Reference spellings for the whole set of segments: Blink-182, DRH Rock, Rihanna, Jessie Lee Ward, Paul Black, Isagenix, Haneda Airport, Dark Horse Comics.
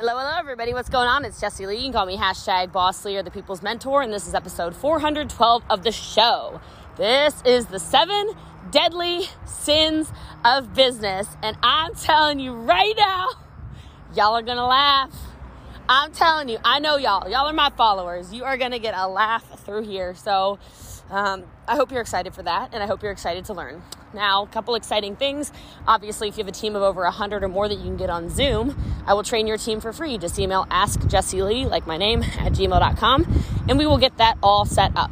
Hello everybody, what's going on? It's Jessie Lee. You can call me #BossLee or the People's Mentor, and this is episode 412 of the show. This is the 7 deadly sins of business, and I'm telling you right now, y'all are gonna laugh. I'm telling you, I know y'all are my followers. You are gonna get a laugh through here, so I hope you're excited for that, and I hope you're excited to learn. Now, a couple exciting things. Obviously, if you have a team of over 100 or more that you can get on Zoom, I will train your team for free. Just email askjessielee, like my name, @gmail.com, and we will get that all set up.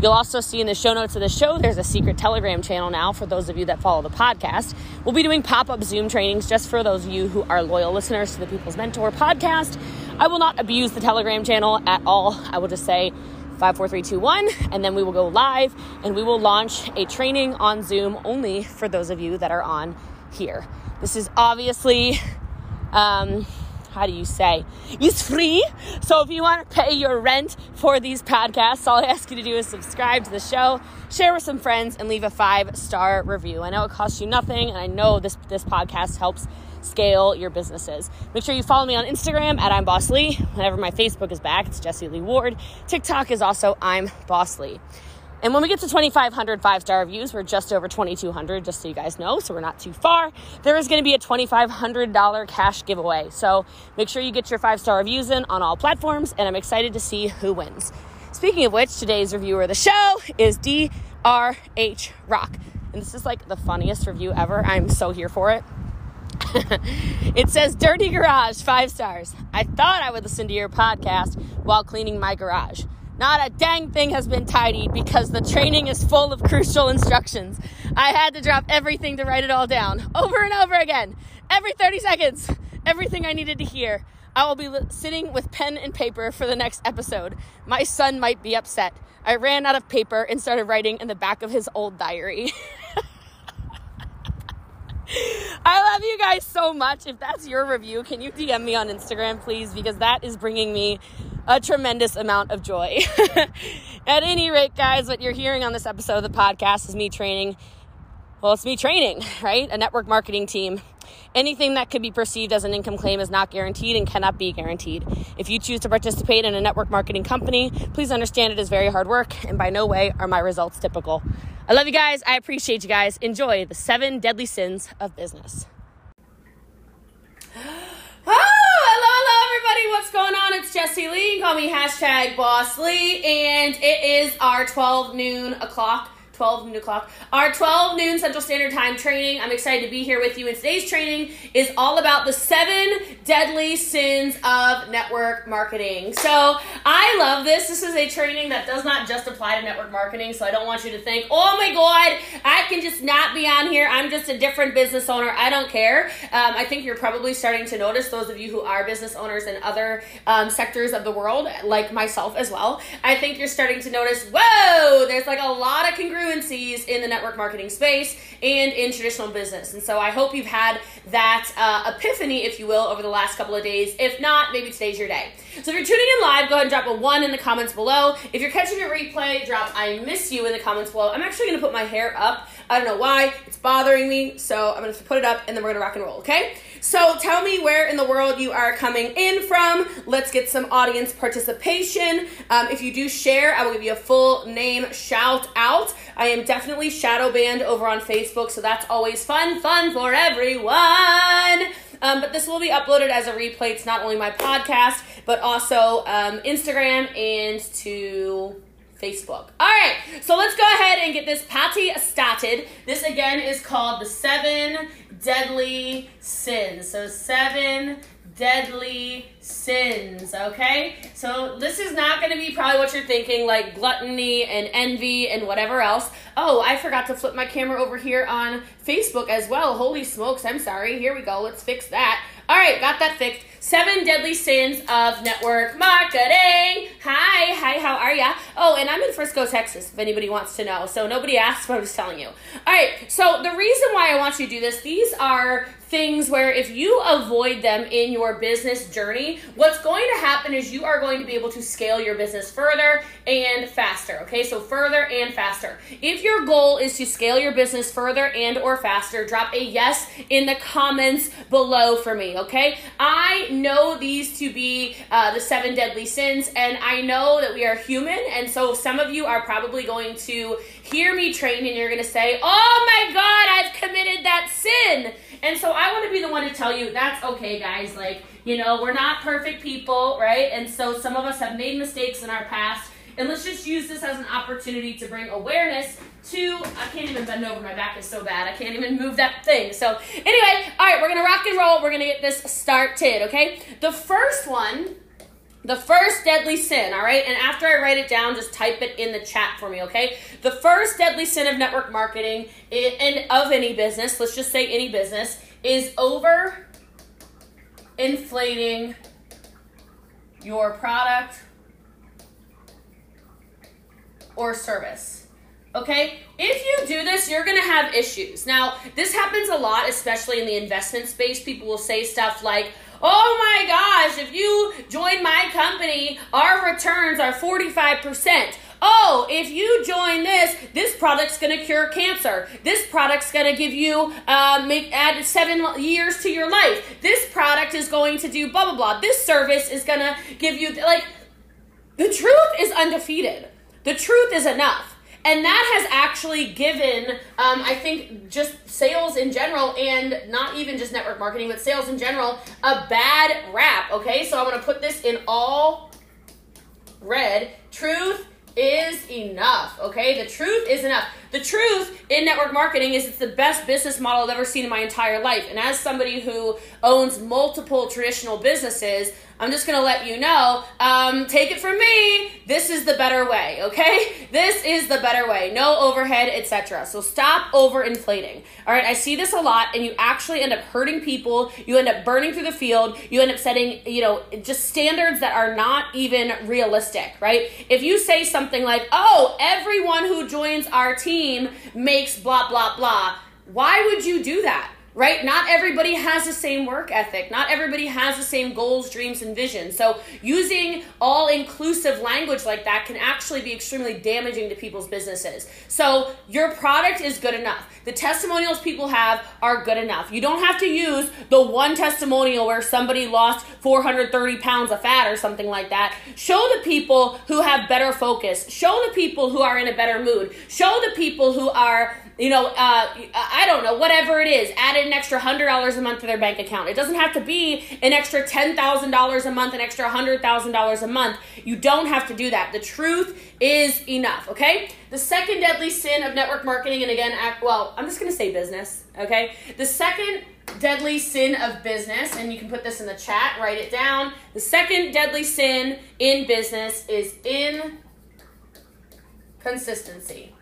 You'll also see in the show notes of the show, there's a secret Telegram channel now for those of you that follow the podcast. We'll be doing pop-up Zoom trainings just for those of you who are loyal listeners to the People's Mentor podcast. I will not abuse the Telegram channel at all. I will just say 5, 4, 3, 2, 1, and then we will go live and we will launch a training on Zoom only for those of you that are on here. This is obviously, it's free. So if you want to pay your rent for these podcasts, all I ask you to do is subscribe to the show, share with some friends, and leave a 5-star review. I know it costs you nothing, and I know this podcast helps scale your businesses. Make sure you follow me on Instagram @I'mBossLee. Whenever my Facebook is back, it's Jessie Lee Ward. TikTok is also I'mBossLee. And when we get to 2,500 5-star reviews, we're just over 2,200, just so you guys know, so we're not too far. There is going to be a $2,500 cash giveaway. So make sure you get your 5-star reviews in on all platforms, and I'm excited to see who wins. Speaking of which, today's reviewer of the show is DRH Rock. And this is like the funniest review ever. I'm so here for it. It says, "Dirty Garage, 5 stars. I thought I would listen to your podcast while cleaning my garage. Not a dang thing has been tidied because the training is full of crucial instructions. I had to drop everything to write it all down over and over again. Every 30 seconds, everything I needed to hear. I will be sitting with pen and paper for the next episode. My son might be upset. I ran out of paper and started writing in the back of his old diary." I love you guys so much. If that's your review, can you DM me on Instagram, please? Because that is bringing me a tremendous amount of joy. At any rate, guys, what you're hearing on this episode of the podcast is me training. Well, it's me training, right? A network marketing team. Anything that could be perceived as an income claim is not guaranteed and cannot be guaranteed. If you choose to participate in a network marketing company, please understand it is very hard work, and by no way are my results typical. I love you guys. I appreciate you guys. Enjoy the 7 deadly sins of business. What's going on? It's Jessie Lee. You can call me #BossLee, and it is our 12 noon Central Standard Time training. I'm excited to be here with you, and today's training is all about the 7 deadly sins of network marketing. So I love this. This is a training that does not just apply to network marketing, so I don't want you to think, oh my God, I can just not be on here. I'm just a different business owner. I don't care. I think you're probably starting to notice, those of you who are business owners in other sectors of the world, like myself as well, I think you're starting to notice, whoa, there's like a lot of congruency in the network marketing space and in traditional business. And so I hope you've had that epiphany, if you will, over the last couple of days. If not, maybe today's your day. So if you're tuning in live, go ahead and drop a 1 in the comments below. If you're catching a replay, drop "I miss you" in the comments below. I'm actually going to put my hair up. I don't know why. It's bothering me. So I'm going to put it up, and then we're going to rock and roll, okay? So tell me where in the world you are coming in from. Let's get some audience participation. If you do share, I will give you a full name shout out. I am definitely shadow banned over on Facebook, so that's always fun for everyone. But this will be uploaded as a replay. It's not only my podcast, but also Instagram and to Facebook. All right, so let's go ahead and get this party started. This, again, is called the 7 deadly sins. So 7 deadly sins, okay? So this is not going to be probably what you're thinking, like gluttony and envy and whatever else. Oh, I forgot to flip my camera over here on Facebook as well. Holy smokes, I'm sorry. Here we go. Let's fix that. All right, got that fixed. 7 deadly sins of network marketing. Hi, how are ya? Oh, and I'm in Frisco, Texas, if anybody wants to know. So nobody asked, but I'm just telling you. All right, so the reason why I want you to do this, these are things where if you avoid them in your business journey, what's going to happen is you are going to be able to scale your business further and faster, okay? So further and faster. If your goal is to scale your business further and or faster, drop a yes in the comments below for me, okay? I know these to be the 7 deadly sins, and I know that we are human, and so some of you are probably going to hear me train and you're gonna say, oh my God, I've committed that sin. And so I want to be the one to tell you that's okay, guys. Like, you know, we're not perfect people, right? And so some of us have made mistakes in our past, and let's just use this as an opportunity to bring awareness to, I can't even bend over, my back is so bad. I can't even move that thing. So anyway, all right, we're gonna rock and roll. We're gonna get this started, okay? The first one, the first deadly sin, all right? And after I write it down, just type it in the chat for me, okay? The first deadly sin of network marketing and of any business, let's just say any business, is over inflating your product or service, okay? If you do this, you're gonna have issues. Now, this happens a lot, especially in the investment space. People will say stuff like, oh my gosh, if you join my company, our returns are 45%. Oh, if you join this, this product's gonna cure cancer. This product's gonna give you, add 7 years to your life. This product is going to do blah, blah, blah. This service is gonna give you, like, the truth is undefeated. The truth is enough. And that has actually given, I think, just sales in general, and not even just network marketing, but sales in general, a bad rap, okay? So I'm gonna put this in all red. Truth is enough, okay? The truth is enough. The truth in network marketing is it's the best business model I've ever seen in my entire life. And as somebody who owns multiple traditional businesses, I'm just gonna let you know, take it from me, this is the better way, okay? This is the better way, no overhead, etc. So stop overinflating, all right? I see this a lot, and you actually end up hurting people, you end up burning through the field, you end up setting, you know, just standards that are not even realistic, right? If you say something like, oh, everyone who joins our team makes blah, blah, blah, why would you do that? Right? Not everybody has the same work ethic. Not everybody has the same goals, dreams, and visions. So using all-inclusive language like that can actually be extremely damaging to people's businesses. So your product is good enough. The testimonials people have are good enough. You don't have to use the one testimonial where somebody lost 430 pounds of fat or something like that. Show the people who have better focus. Show the people who are in a better mood. Show the people who are, you know, I don't know, whatever it is, added an extra $100 a month to their bank account. It doesn't have to be an extra $10,000 a month, an extra $100,000 a month. You don't have to do that. The truth is enough, okay? The second deadly sin of network marketing, and again, well, I'm just gonna say business, okay? The second deadly sin of business, and you can put this in the chat, write it down. The second deadly sin in business is inconsistency.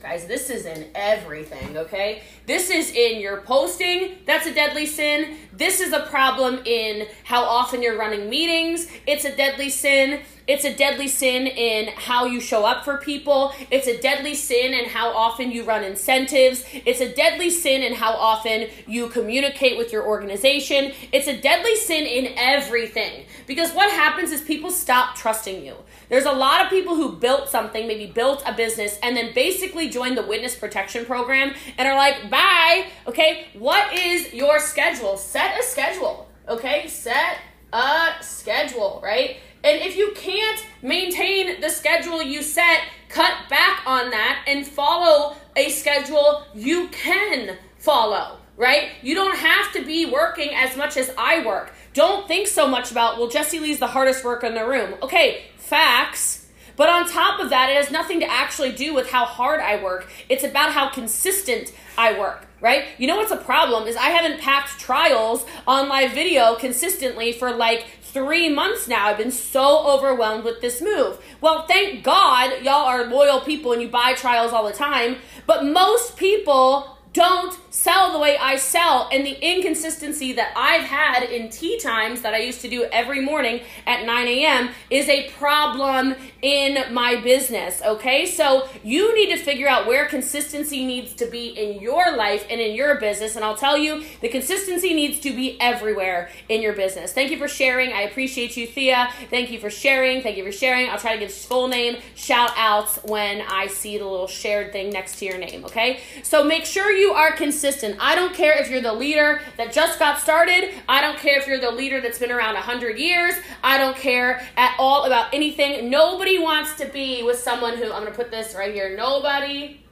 Guys, this is in everything, okay? This is in your posting. That's a deadly sin. This is a problem in how often you're running meetings. It's a deadly sin. It's a deadly sin in how you show up for people. It's a deadly sin in how often you run incentives. It's a deadly sin in how often you communicate with your organization. It's a deadly sin in everything. Because what happens is people stop trusting you. There's a lot of people who built something, maybe built a business, and then basically joined the witness protection program and are like, bye, okay? What is your schedule? Set a schedule, okay? Set a schedule, right? And if you can't maintain the schedule you set, cut back on that and follow a schedule you can follow, right? You don't have to be working as much as I work. Don't think so much about, well, Jessie Lee's the hardest worker in the room. Okay, facts. But on top of that, it has nothing to actually do with how hard I work. It's about how consistent I work, right? You know what's a problem is I haven't packed trials on my video consistently for like 3 months now. I've been so overwhelmed with this move. Well, thank God y'all are loyal people and you buy trials all the time, but most people don't sell the way I sell, and the inconsistency that I've had in tea times that I used to do every morning at 9 a.m. is a problem in my business, okay? So you need to figure out where consistency needs to be in your life and in your business, and I'll tell you, the consistency needs to be everywhere in your business. Thank you for sharing. I appreciate you, Thea. Thank you for sharing. Thank you for sharing. I'll try to give full name shout outs when I see the little shared thing next to your name, okay? So make sure you are consistent. I don't care if you're the leader that just got started. I don't care if you're the leader that's been around 100 years. I don't care at all about anything. Nobody wants to be with someone who, I'm gonna put this right here, nobody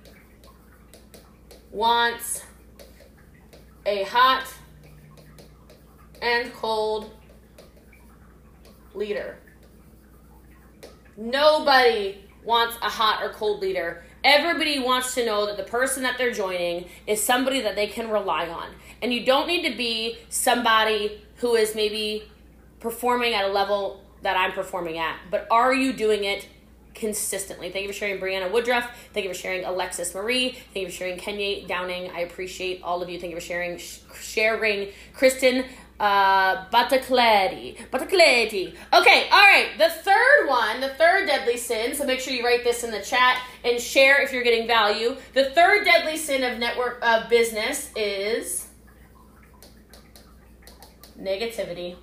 wants a hot and cold leader. Nobody wants a hot or cold leader. Everybody wants to know that the person that they're joining is somebody that they can rely on. And you don't need to be somebody who is maybe performing at a level that I'm performing at, but are you doing it consistently? Thank you for sharing, Brianna Woodruff. Thank you for sharing, Alexis Marie. Thank you for sharing, Kenya Downing. I appreciate all of you. Thank you for sharing, Kristen Batacleti. Okay, all right, the third deadly sin, so make sure you write this in the chat and share if you're getting value. The third deadly sin of network of business is negativity.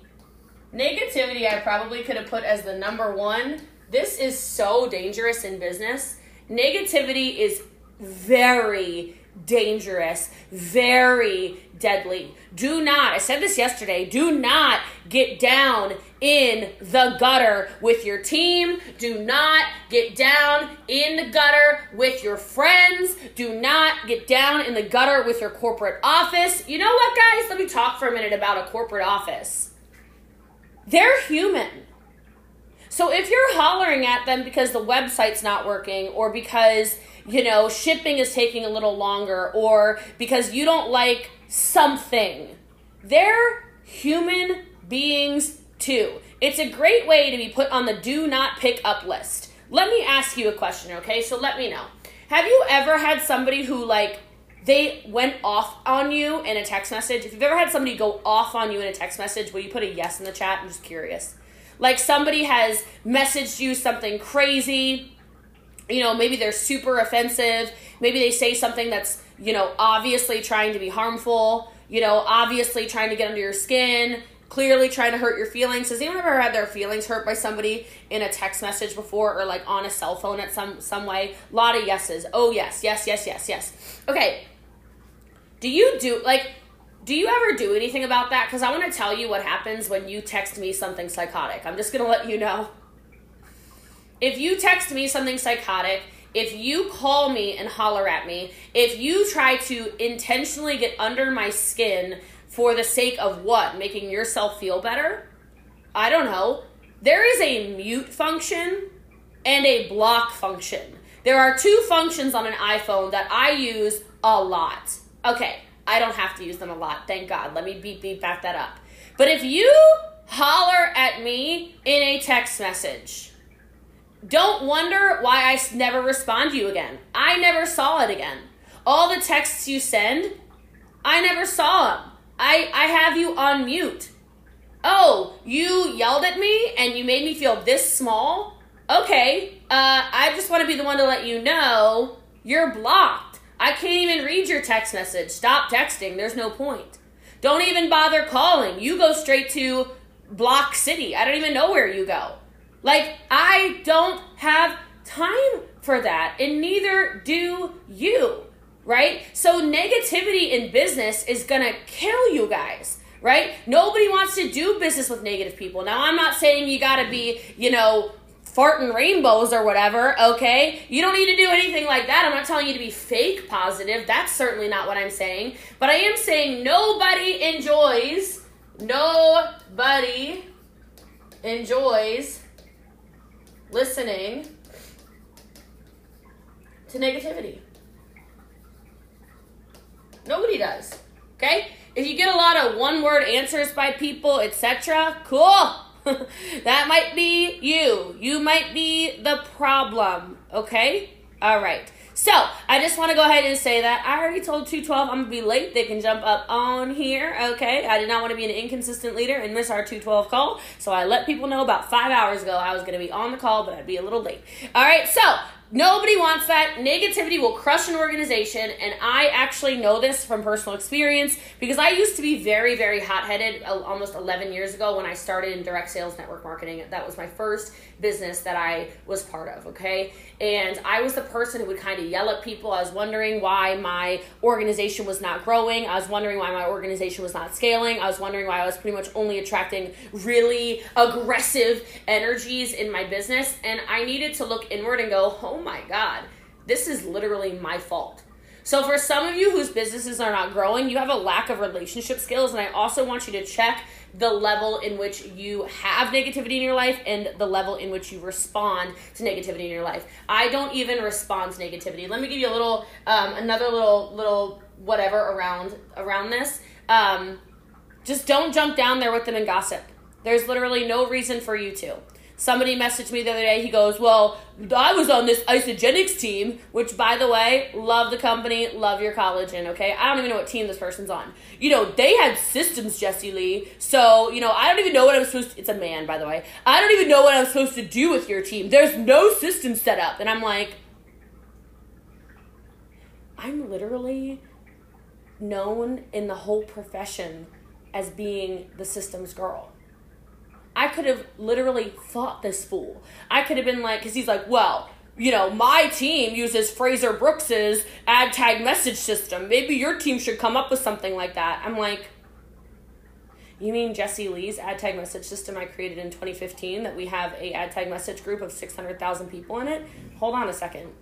Negativity I probably could have put as the number one. This is so dangerous in business. Negativity is very dangerous, very deadly. Do not, I said this yesterday, do not get down in the gutter with your team. Do not get down in the gutter with your friends. Do not get down in the gutter with your corporate office. You know what, guys? Let me talk for a minute about a corporate office. They're human. So if you're hollering at them because the website's not working, or because, you know, shipping is taking a little longer, or because you don't like something, they're human beings too. It's a great way to be put on the do not pick up list. Let me ask you a question, okay? So let me know. Have you ever had somebody who, like, they went off on you in a text message? If you've ever had somebody go off on you in a text message, will you put a yes in the chat? I'm just curious. Like, somebody has messaged you something crazy, you know, maybe they're super offensive, maybe they say something that's, you know, obviously trying to be harmful, you know, obviously trying to get under your skin, clearly trying to hurt your feelings. Has anyone ever had their feelings hurt by somebody in a text message before, or like on a cell phone at some way? A lot of yeses. Oh, yes, yes, yes, yes, yes. Okay. Do you ever do anything about that? Because I want to tell you what happens when you text me something psychotic. I'm just going to let you know. If you text me something psychotic, if you call me and holler at me, if you try to intentionally get under my skin for the sake of what? Making yourself feel better? I don't know. There is a mute function and a block function. There are two functions on an iPhone that I use a lot. Okay. I don't have to use them a lot, thank God. Let me beep, back that up. But if you holler at me in a text message, don't wonder why I never respond to you again. I never saw it again. All the texts you send, I never saw them. I have you on mute. Oh, you yelled at me and you made me feel this small? Okay, I just want to be the one to let you know you're blocked. I can't even read your text message. Stop texting. There's no point. Don't even bother calling. You go straight to Block City. I don't even know where you go. Like, I don't have time for that, and neither do you, right? So negativity in business is going to kill you guys, right? Nobody wants to do business with negative people. Now, I'm not saying you got to be, you know, farting rainbows or whatever, okay? You don't need to do anything like that. I'm not telling you to be fake positive. That's certainly not what I'm saying. But I am saying nobody enjoys listening to negativity. Nobody does, okay? If you get a lot of one-word answers by people, etc., cool. That might be you. You might be the problem, okay? All right. So I just want to go ahead and say that I already told 212 I'm gonna be late. They can jump up on here, okay? I did not want to be an inconsistent leader and miss our 212 call, so I let people know about 5 hours ago I was gonna be on the call, but I'd be a little late. All right, so nobody wants that. Negativity will crush an organization, and I actually know this from personal experience because I used to be very, very hot-headed almost 11 years ago when I started in direct sales network marketing. That was my first business that I was part of, okay? And I was the person who would kind of yell at people. I was wondering why my organization was not growing. I was wondering why my organization was not scaling. I was wondering why I was pretty much only attracting really aggressive energies in my business, and I needed to look inward and go, oh my God, this is literally my fault. So for some of you whose businesses are not growing, you have a lack of relationship skills, and I also want you to check the level in which you have negativity in your life and the level in which you respond to negativity in your life. I don't even respond to negativity. Let me give you a little, another little whatever around this. Just don't jump down there with them and gossip. There's literally no reason for you to. Somebody messaged me the other day, he goes, well, I was on this Isagenix team, which, by the way, love the company, love your collagen, okay? I don't even know what team this person's on. You know, they had systems, Jessie Lee, so, you know, I don't even know what I'm supposed to, it's a man, by the way, I don't even know what I'm supposed to do with your team. There's no system set up. And I'm like, I'm literally known in the whole profession as being the systems girl. I could have literally fought this fool. I could have been like, because he's like, well, you know, my team uses Fraser Brooks's ad tag message system. Maybe your team should come up with something like that. I'm like, you mean Jessie Lee's ad tag message system I created in 2015 that we have a ad tag message group of 600,000 people in it? Hold on a second.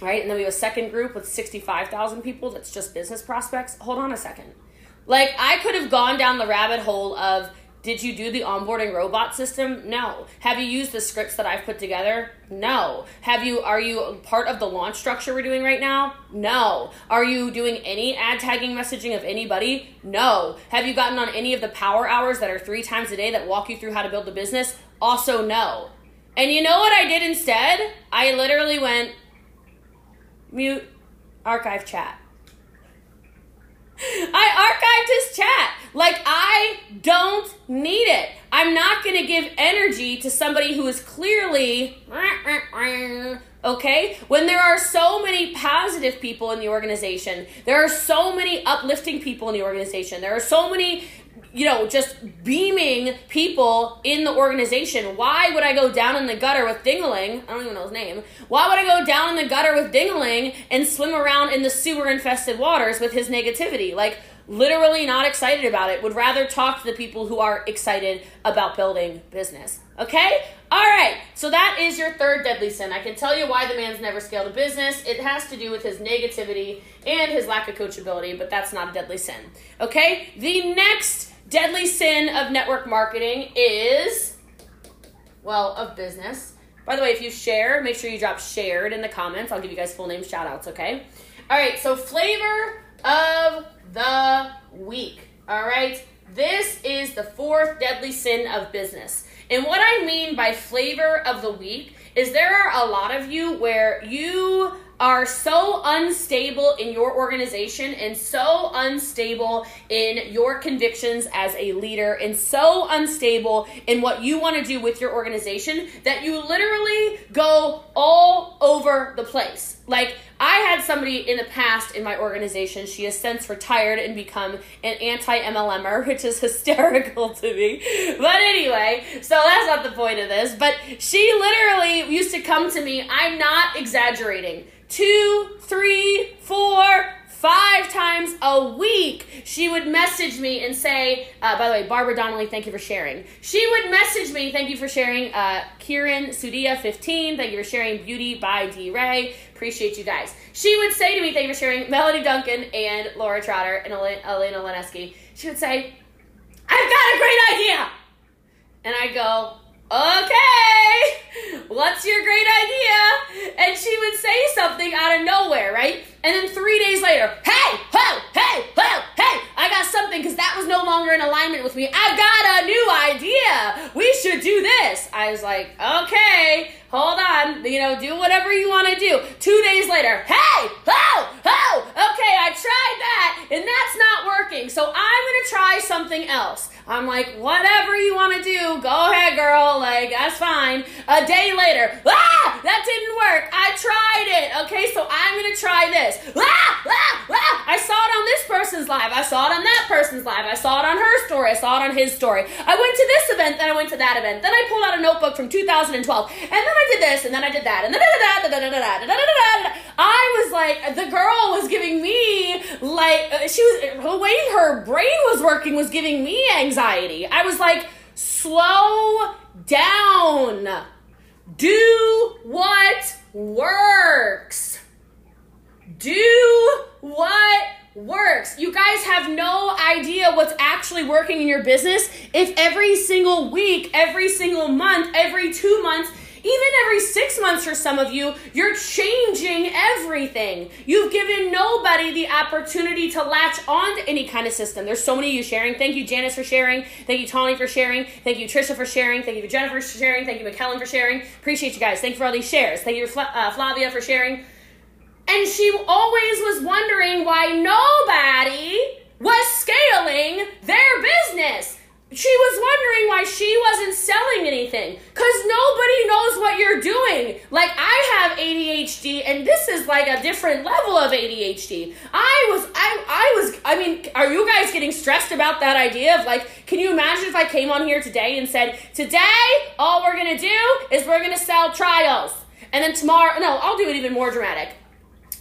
Right? And then we have a second group with 65,000 people that's just business prospects. Hold on a second. Like, I could have gone down the rabbit hole of, did you do the onboarding robot system? No. Have you used the scripts that I've put together? No. Are you part of the launch structure we're doing right now? No. Are you doing any ad tagging messaging of anybody? No. Have you gotten on any of the power hours that are 3 times a day that walk you through how to build the business? Also no. And you know what I did instead? I literally went, mute, archive chat. I archived his chat. Like, I don't need it. I'm not going to give energy to somebody who is clearly, okay? When there are so many positive people in the organization, there are so many uplifting people in the organization, there are so many, you know, just beaming people in the organization. Why would I go down in the gutter with Dingling? I don't even know his name. Why would I go down in the gutter with Dingling and swim around in the sewer-infested waters with his negativity? Like, literally not excited about it. Would rather talk to the people who are excited about building business. Okay? All right. So that is your third deadly sin. I can tell you why the man's never scaled a business. It has to do with his negativity and his lack of coachability, but that's not a deadly sin. Okay? The next deadly sin of network marketing is, well, of business. By the way, if you share, make sure you drop shared in the comments. I'll give you guys full name shout outs, okay? All right, so flavor of the week, all right? This is the fourth deadly sin of business. And what I mean by flavor of the week is there are a lot of you where you are so unstable in your organization and so unstable in your convictions as a leader and so unstable in what you want to do with your organization that you literally go all over the place. Like, I had somebody in the past in my organization, she has since retired and become an anti-MLMer, which is hysterical to me. But anyway, so that's not the point of this. But she literally used to come to me, I'm not exaggerating, 2, 3, 4, 5 times a week, she would message me and say, by the way, Barbara Donnelly, thank you for sharing. She would message me, thank you for sharing, Kiran Sudia 15, thank you for sharing Beauty by D. Ray. Appreciate you guys. She would say to me, thank you for sharing Melody Duncan and Laura Trotter and Elena Lineski. She would say, I've got a great idea. And I go, okay, what's your great idea? And she would say something out of nowhere, right? And then 3 days later, hey, ho, hey, ho, hey, I I got something because that was no longer in alignment with me. I've got a new idea. We should do this. I was like, okay, hold on. You know, do whatever you want to do. 2 days later, hey, okay, I tried that and that's not working. So I'm going to try something else. I'm like, whatever you want to do, go ahead, girl. Like, that's fine. A day later, that didn't work. I tried it. Okay, so I'm going to try this. I saw it on this person's live. I saw it on that person's live. I saw it on her story. I saw it on his story. I went to this event, then I went to that event. Then I pulled out a notebook from 2012. And then I did this, and then I did that. And then I was like, the girl was giving me, like, she was, the way her brain was working was giving me anxiety. I was like, slow down. Do what works. Do what works. You guys have no idea what's actually working in your business if every single week, every single month, every 2 months, even every 6 months for some of you, you're changing everything. You've given nobody the opportunity to latch on to any kind of system. There's so many of you sharing. Thank you, Janice, for sharing. Thank you, Tawny, for sharing. Thank you, Trisha, for sharing. Thank you, Jennifer, for sharing. Thank you, McKellen, for sharing. Appreciate you guys. Thank you for all these shares. Thank you, Flavia, for sharing. And she always was wondering why nobody was scaling their business. She was wondering why she wasn't selling anything because nobody knows what you're doing. Like, I have ADHD, and this is like a different level of ADHD. I mean, are you guys getting stressed about that idea of, like, can you imagine if I came on here today and said, today, all we're going to do is we're going to sell trials. And then tomorrow, no, I'll do it even more dramatic.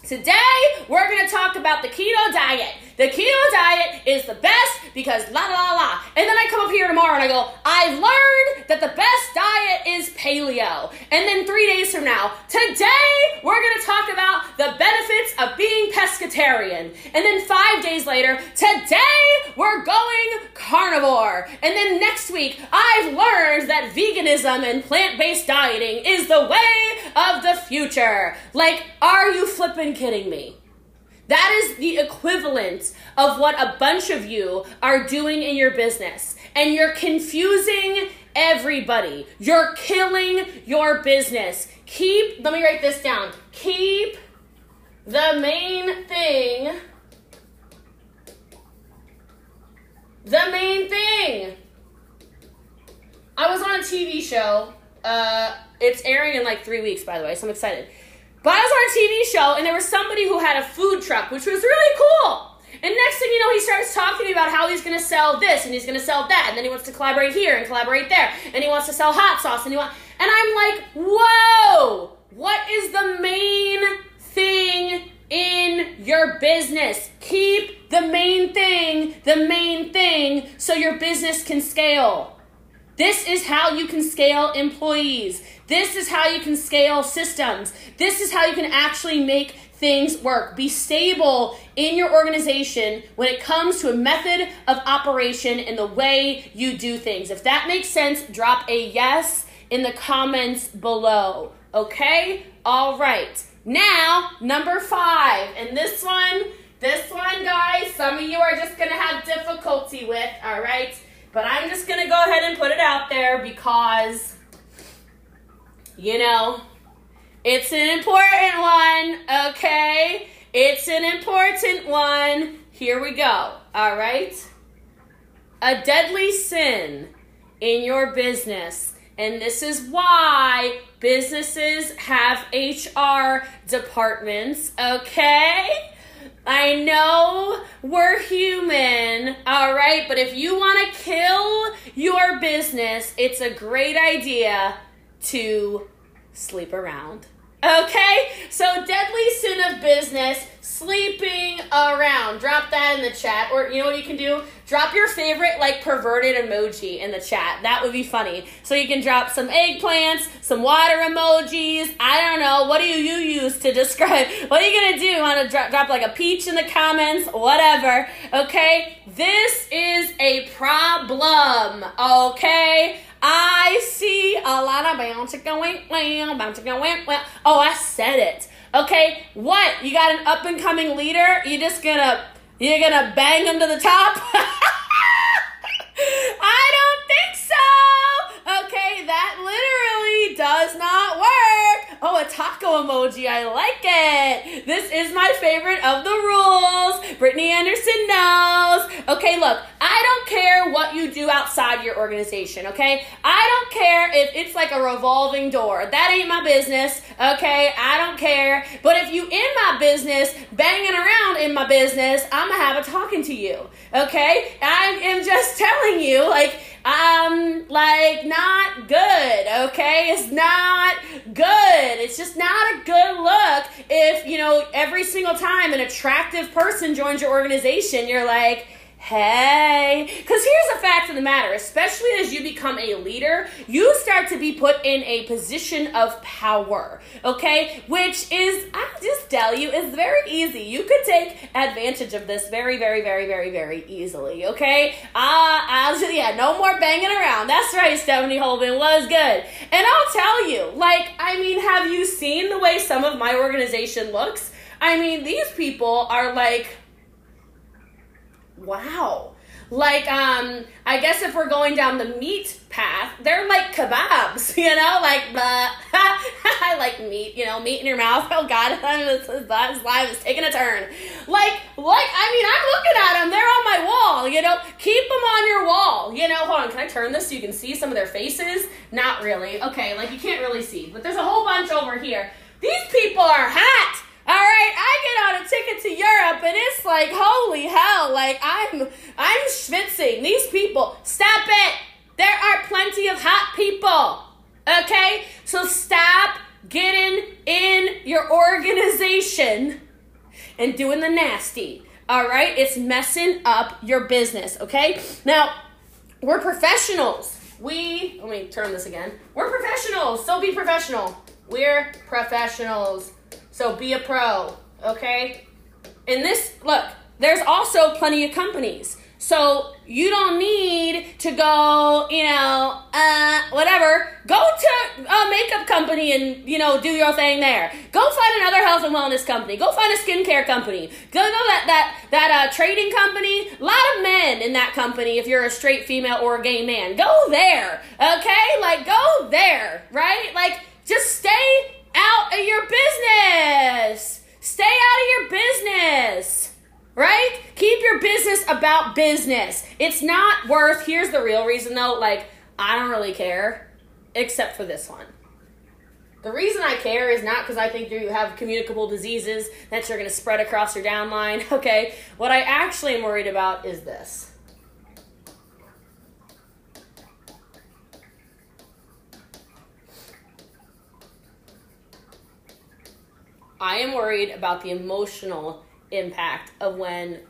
Today, we're going to talk about the keto diet. The keto diet is the best because la, la, la, la. And then I come up here tomorrow and I go, I learned that the best diet is paleo. And then 3 days from now, today we're going to talk about the benefits of being pescatarian. And then 5 days later, today we're going carnivore. And then next week, I've learned that veganism and plant-based dieting is the way of the future. Like, are you flipping kidding me? That is the equivalent of what a bunch of you are doing in your business. And you're confusing everybody. You're killing your business. Keep, let me write this down. Keep the main thing. The main thing. I was on a TV show. It's airing in like 3 weeks, by the way, so I'm excited. But I was on a TV show, and there was somebody who had a food truck, which was really cool. And next thing you know, he starts talking to me about how he's going to sell this, and he's going to sell that, and then he wants to collaborate here and collaborate there, and he wants to sell hot sauce, and I'm like, whoa, what is the main thing in your business? Keep the main thing, so your business can scale. This is how you can scale employees. This is how you can scale systems. This is how you can actually make things work. Be stable in your organization when it comes to a method of operation and the way you do things. If that makes sense, drop a yes in the comments below. Okay? All right. Now, number 5. And this one, guys, some of you are just going to have difficulty with, all right? But I'm just going to go ahead and put it out there because, you know, it's an important one, okay? It's an important one. Here we go, all right? A deadly sin in your business. And this is why businesses have HR departments, okay? I know we're human, all right? But if you want to kill your business, it's a great idea to sleep around. Okay, so deadly sin of business, sleeping around. Drop that in the chat, or you know what you can do? Drop your favorite, like, perverted emoji in the chat. That would be funny. So you can drop some eggplants, some water emojis. I don't know, what do you use to describe? What are you gonna do? You wanna drop like a peach in the comments? Whatever, okay? This is a problem, okay? I see a lot of bounce going well. Oh, I said it. Okay, what? You got an up and coming leader? You just gonna You're going to bang them to the top? I don't think so. Okay, that literally does not work. Oh, a taco emoji. I like it. This is my favorite of the rules. Brittany Anderson knows. Okay, look, I don't care what you do outside your organization, okay? I don't care if it's like a revolving door. That ain't my business, okay? I don't care. But if you in my business, banging around in my business, I'm gonna have a talking to you, okay? I am just telling you, like, not good, okay? It's not good. It's just not a good look if, you know, every single time an attractive person joins your organization, you're like, hey, because here's a fact of the matter, especially as you become a leader, you start to be put in a position of power, okay, which is, I'll just tell you, is very easy. You could take advantage of this very, very, very, very, very easily, okay? No more banging around. That's right, Stephanie Holman was good. And I'll tell you, like, I mean, have you seen the way some of my organization looks? I mean, these people are like, wow. Like, I guess if we're going down the meat path, they're like kebabs, you know, like, blah. I like meat, you know, meat in your mouth. Oh, God, this life is taking a turn. Like, I mean, I'm looking at them. They're on my wall, you know. Keep them on your wall, you know. Hold on, can I turn this so you can see some of their faces? Not really. Okay, like, you can't really see, but there's a whole bunch over here. These people are hot. All right, I get on a ticket to Europe, and it's like, holy hell, like, I'm schwitzing. These people, stop it. There are plenty of hot people, okay? So stop getting in your organization and doing the nasty, all right? It's messing up your business, okay? Now, we're professionals. Let me turn this again. We're professionals, so be professional. We're professionals. So be a pro, okay? And this, look, there's also plenty of companies. So you don't need to go, you know, whatever. Go to a makeup company and, you know, do your thing there. Go find another health and wellness company. Go find a skincare company. Go that trading company. A lot of men in that company if you're a straight female or a gay man. Go there, okay? Like, go there, right? Like, just stay out of your business. Stay out of your business, right? Keep your business about business. It's not worth, here's the real reason though, like, I don't really care, except for this one. The reason I care is not because I think you have communicable diseases that you're gonna spread across your downline, okay? What I actually am worried about is this. I am worried about the emotional impact of when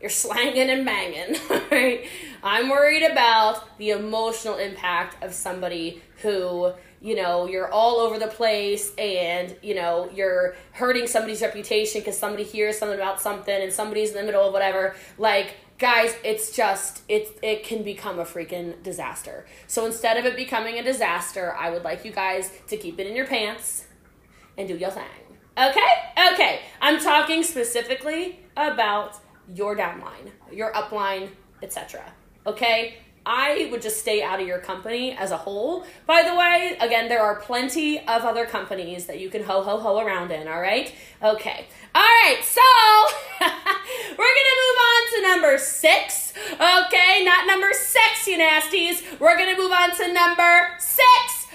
you're slanging and banging, right? I'm worried about the emotional impact of somebody who, you know, you're all over the place and, you know, you're hurting somebody's reputation because somebody hears something about something and somebody's in the middle of whatever. Like, guys, it's just, it can become a freaking disaster. So instead of it becoming a disaster, I would like you guys to keep it in your pants and do your thing. Okay, I'm talking specifically about your downline, your upline, etc. Okay, I would just stay out of your company as a whole. By the way, again, there are plenty of other companies that you can ho around in, all right? Okay, all right, so we're gonna move on to number 6, okay? Not number 6, you nasties. We're gonna move on to number 6.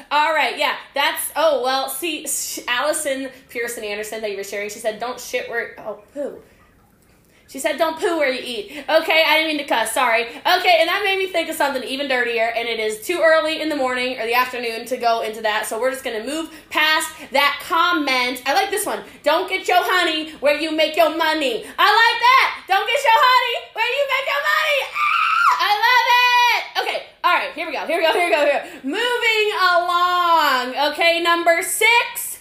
All right, yeah, that's, oh, well, see, Allison Pearson Anderson that you were sharing, she said, don't shit where, oh, poo. She said, don't poo where you eat. Okay, I didn't mean to cuss, sorry. Okay, and that made me think of something even dirtier, and it is too early in the morning or the afternoon to go into that, so we're just going to move past that comment. I like this one. Don't get your honey where you make your money. I like that. Don't get your honey where you make your money. Ah, I love it. Okay, all right, here we go. Moving along, okay, number six,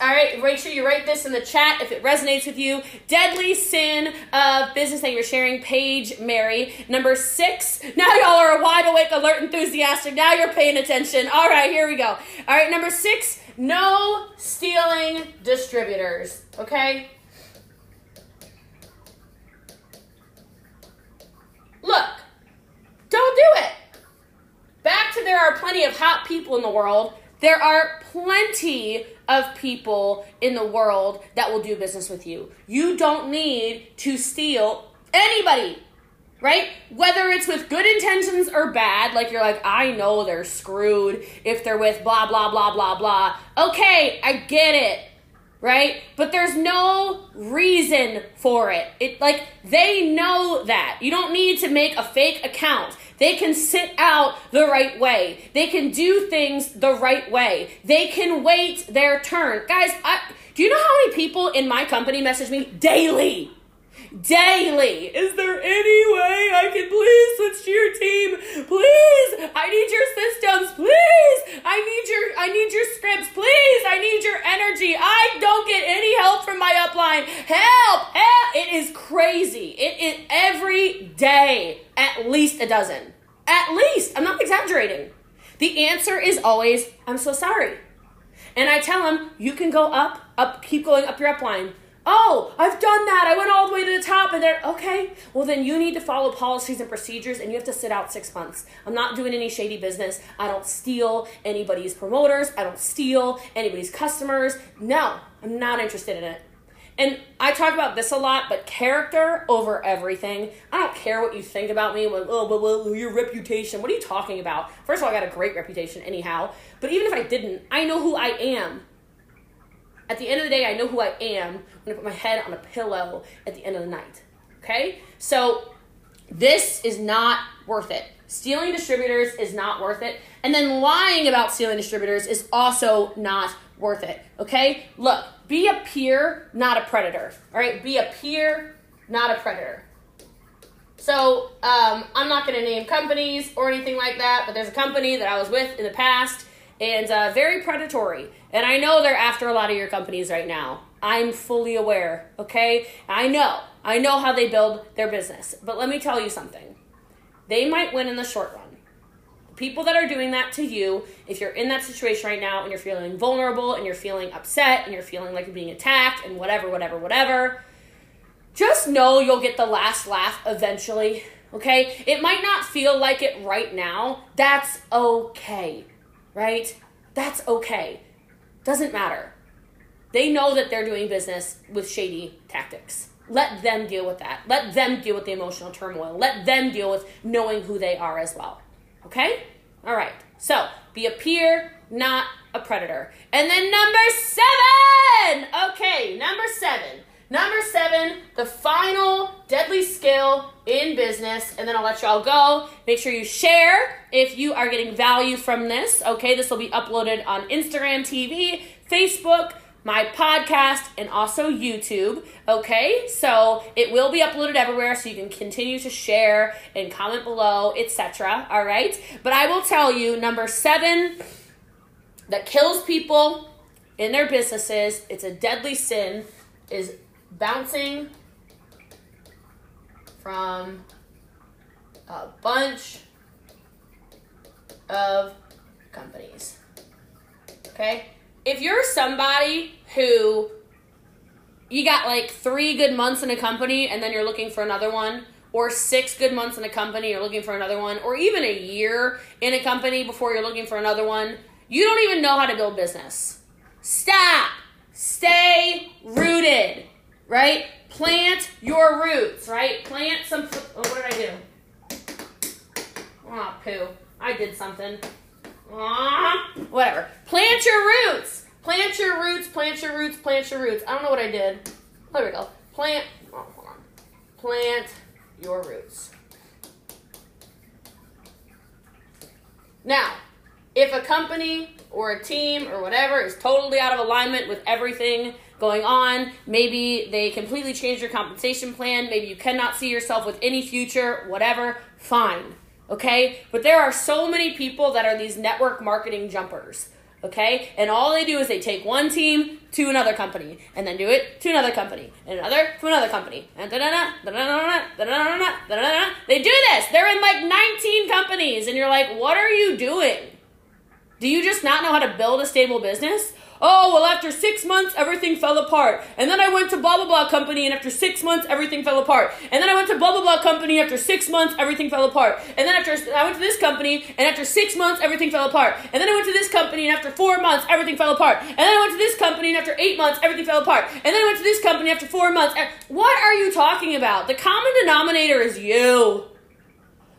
all right, make sure you write this in the chat if it resonates with you. Deadly sin of business that you're sharing, Paige Mary. Number 6, now y'all are wide awake, alert, enthusiastic, now you're paying attention. All right, here we go. All right, number 6, no stealing distributors, okay? Look, don't do it. Back to there are plenty of hot people in the world. There are plenty of people in the world that will do business with you. You don't need to steal anybody, right? Whether it's with good intentions or bad, like you're like, I know they're screwed if they're with blah, blah, blah, blah, blah. Okay, I get it, right? But there's no reason for it. It like, they know that. You don't need to make a fake account. They can sit out the right way. They can do things the right way. They can wait their turn. Guys, do you know how many people in my company message me daily? Daily. Is there any way I can please switch to your team? Please. I need your systems. Please. I need your scripts. Please. I need your energy. I don't get any help from my upline. Help. Help. It is crazy. It is every day. At least a dozen. At least. I'm not exaggerating. The answer is always, I'm so sorry. And I tell them, you can go up, keep going up your upline. Oh, I've done that. I went all the way to the top and they're, okay. Well, then you need to follow policies and procedures and you have to sit out 6 months. I'm not doing any shady business. I don't steal anybody's promoters. I don't steal anybody's customers. No, I'm not interested in it. And I talk about this a lot, but character over everything. I don't care what you think about me. Like, oh, but your reputation. What are you talking about? First of all, I got a great reputation anyhow. But even if I didn't, I know who I am. At the end of the day, I know who I am when I put my head on a pillow at the end of the night. Okay? So this is not worth it. Stealing distributors is not worth it. And then lying about stealing distributors is also not worth it. Okay? Look, be a peer, not a predator. All right? Be a peer, not a predator. So I'm not going to name companies or anything like that, but there's a company that I was with in the past and very predatory. And I know they're after a lot of your companies right now. I'm fully aware, okay? I know how they build their business. But let me tell you something. They might win in the short run. The people that are doing that to you, if you're in that situation right now and you're feeling vulnerable and you're feeling upset and you're feeling like you're being attacked and whatever, just know you'll get the last laugh eventually, okay? It might not feel like it right now. That's okay, right? That's okay. Doesn't matter. They know that they're doing business with shady tactics. Let them deal with that. Let them deal with the emotional turmoil. Let them deal with knowing who they are as well. Okay? All right. So be a peer, not a predator. And then number 7. Okay, number 7. Number 7, the final deadly skill in business, and then I'll let y'all go. Make sure you share if you are getting value from this, okay? This will be uploaded on Instagram TV, Facebook, my podcast, and also YouTube, okay? So it will be uploaded everywhere, so you can continue to share and comment below, etc., all right? But I will tell you, number 7, that kills people in their businesses, it's a deadly sin, is bouncing from a bunch of companies, okay? If you're somebody who you got like 3 good months in a company and then you're looking for another one, or 6 good months in a company, you're looking for another one, or even a year in a company before you're looking for another one, you don't even know how to build business. Stop. Stay rooted, right? Plant your roots, right? Plant some, oh, what did I do? Oh, poo. I did something. Ah, whatever. Plant your roots. Plant your roots, plant your roots, plant your roots. I don't know what I did. There we go. Plant, oh, hold on. Plant your roots. Now, if a company or a team or whatever is totally out of alignment with everything going on, maybe they completely change your compensation plan, maybe you cannot see yourself with any future, whatever, fine, okay? But there are so many people that are these network marketing jumpers, okay? And all they do is they take one team to another company and then do it to another company and another to another company. And they do this. They're in like 19 companies and you're like, what are you doing? Do you just not know how to build a stable business? Oh, well, after 6 months, everything fell apart. And then I went to blah, blah, blah company, and after 6 months, everything fell apart. And then I went to blah, blah, blah company, after 6 months, everything fell apart. And then after I went to this company, and after 6 months, everything fell apart. And then I went to this company, and after 4 months, everything fell apart. And then I went to this company, and after 8 months, everything fell apart. And then I went to this company after 4 months. What are you talking about? The common denominator is you.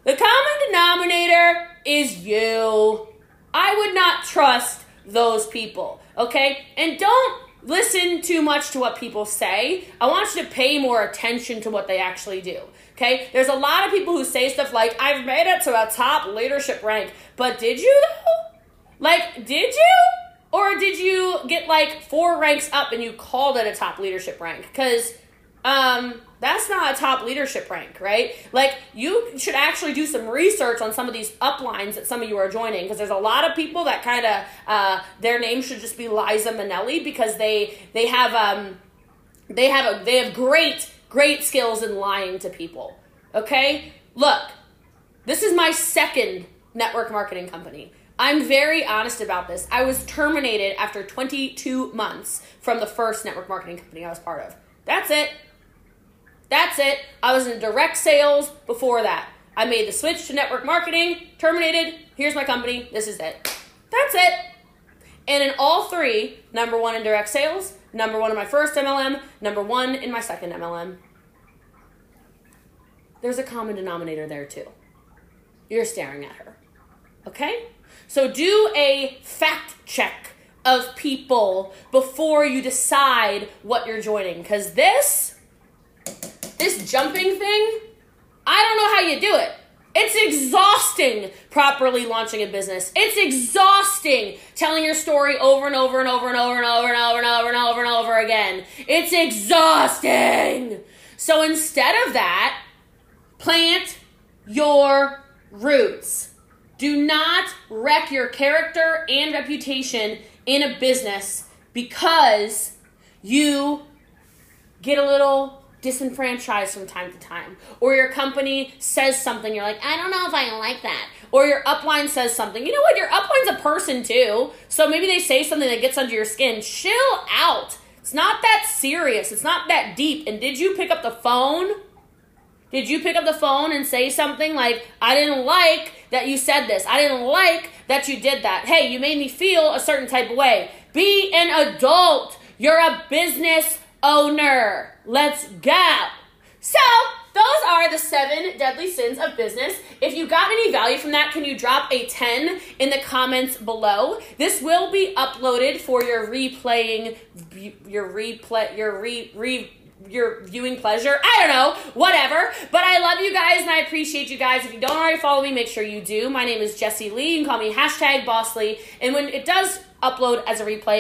The common denominator is you. I would not trust those people, okay? And don't listen too much to what people say. I want you to pay more attention to what they actually do, okay? There's a lot of people who say stuff like, I've made it to a top leadership rank. But did you though? Like, did you? Or did you get like 4 ranks up and you called it a top leadership rank? Because that's not a top leadership rank, right? Like, you should actually do some research on some of these uplines that some of you are joining, because there's a lot of people that kind of, their name should just be Liza Minnelli, because they have great skills in lying to people, okay? Look, this is my second network marketing company. I'm very honest about this. I was terminated after 22 months from the first network marketing company I was part of. That's it. That's it. I was in direct sales before that. I made the switch to network marketing, terminated, here's my company, this is it. That's it. And in all three, #1 in direct sales, #1 in my first MLM, #1 in my second MLM. There's a common denominator there too. You're staring at her, okay? So do a fact check of people before you decide what you're joining. Because this jumping thing, I don't know how you do it. It's exhausting properly launching a business. It's exhausting telling your story over and over and over and over and over and over and over and over and over again. It's exhausting. So instead of that, plant your roots. Do not wreck your character and reputation in a business because you get a little disenfranchised from time to time, or your company says something, you're like, I don't know if I like that, or your upline says something. You know what? Your upline's a person too, so maybe they say something that gets under your skin. Chill out. It's not that serious. It's not that deep. And did you pick up the phone? Did you pick up the phone and say something like, I didn't like that you said this. I didn't like that you did that. Hey, you made me feel a certain type of way. Be an adult. You're a business owner. Let's go. So those are the 7 deadly sins of business. If you got any value from that, can you drop a 10 in the comments below? This will be uploaded for your viewing pleasure. I don't know, whatever. But I love you guys and I appreciate you guys. If you don't already follow me, make sure you do. My name is Jessie Lee. You can call me #BossLee. And when it does upload as a replay,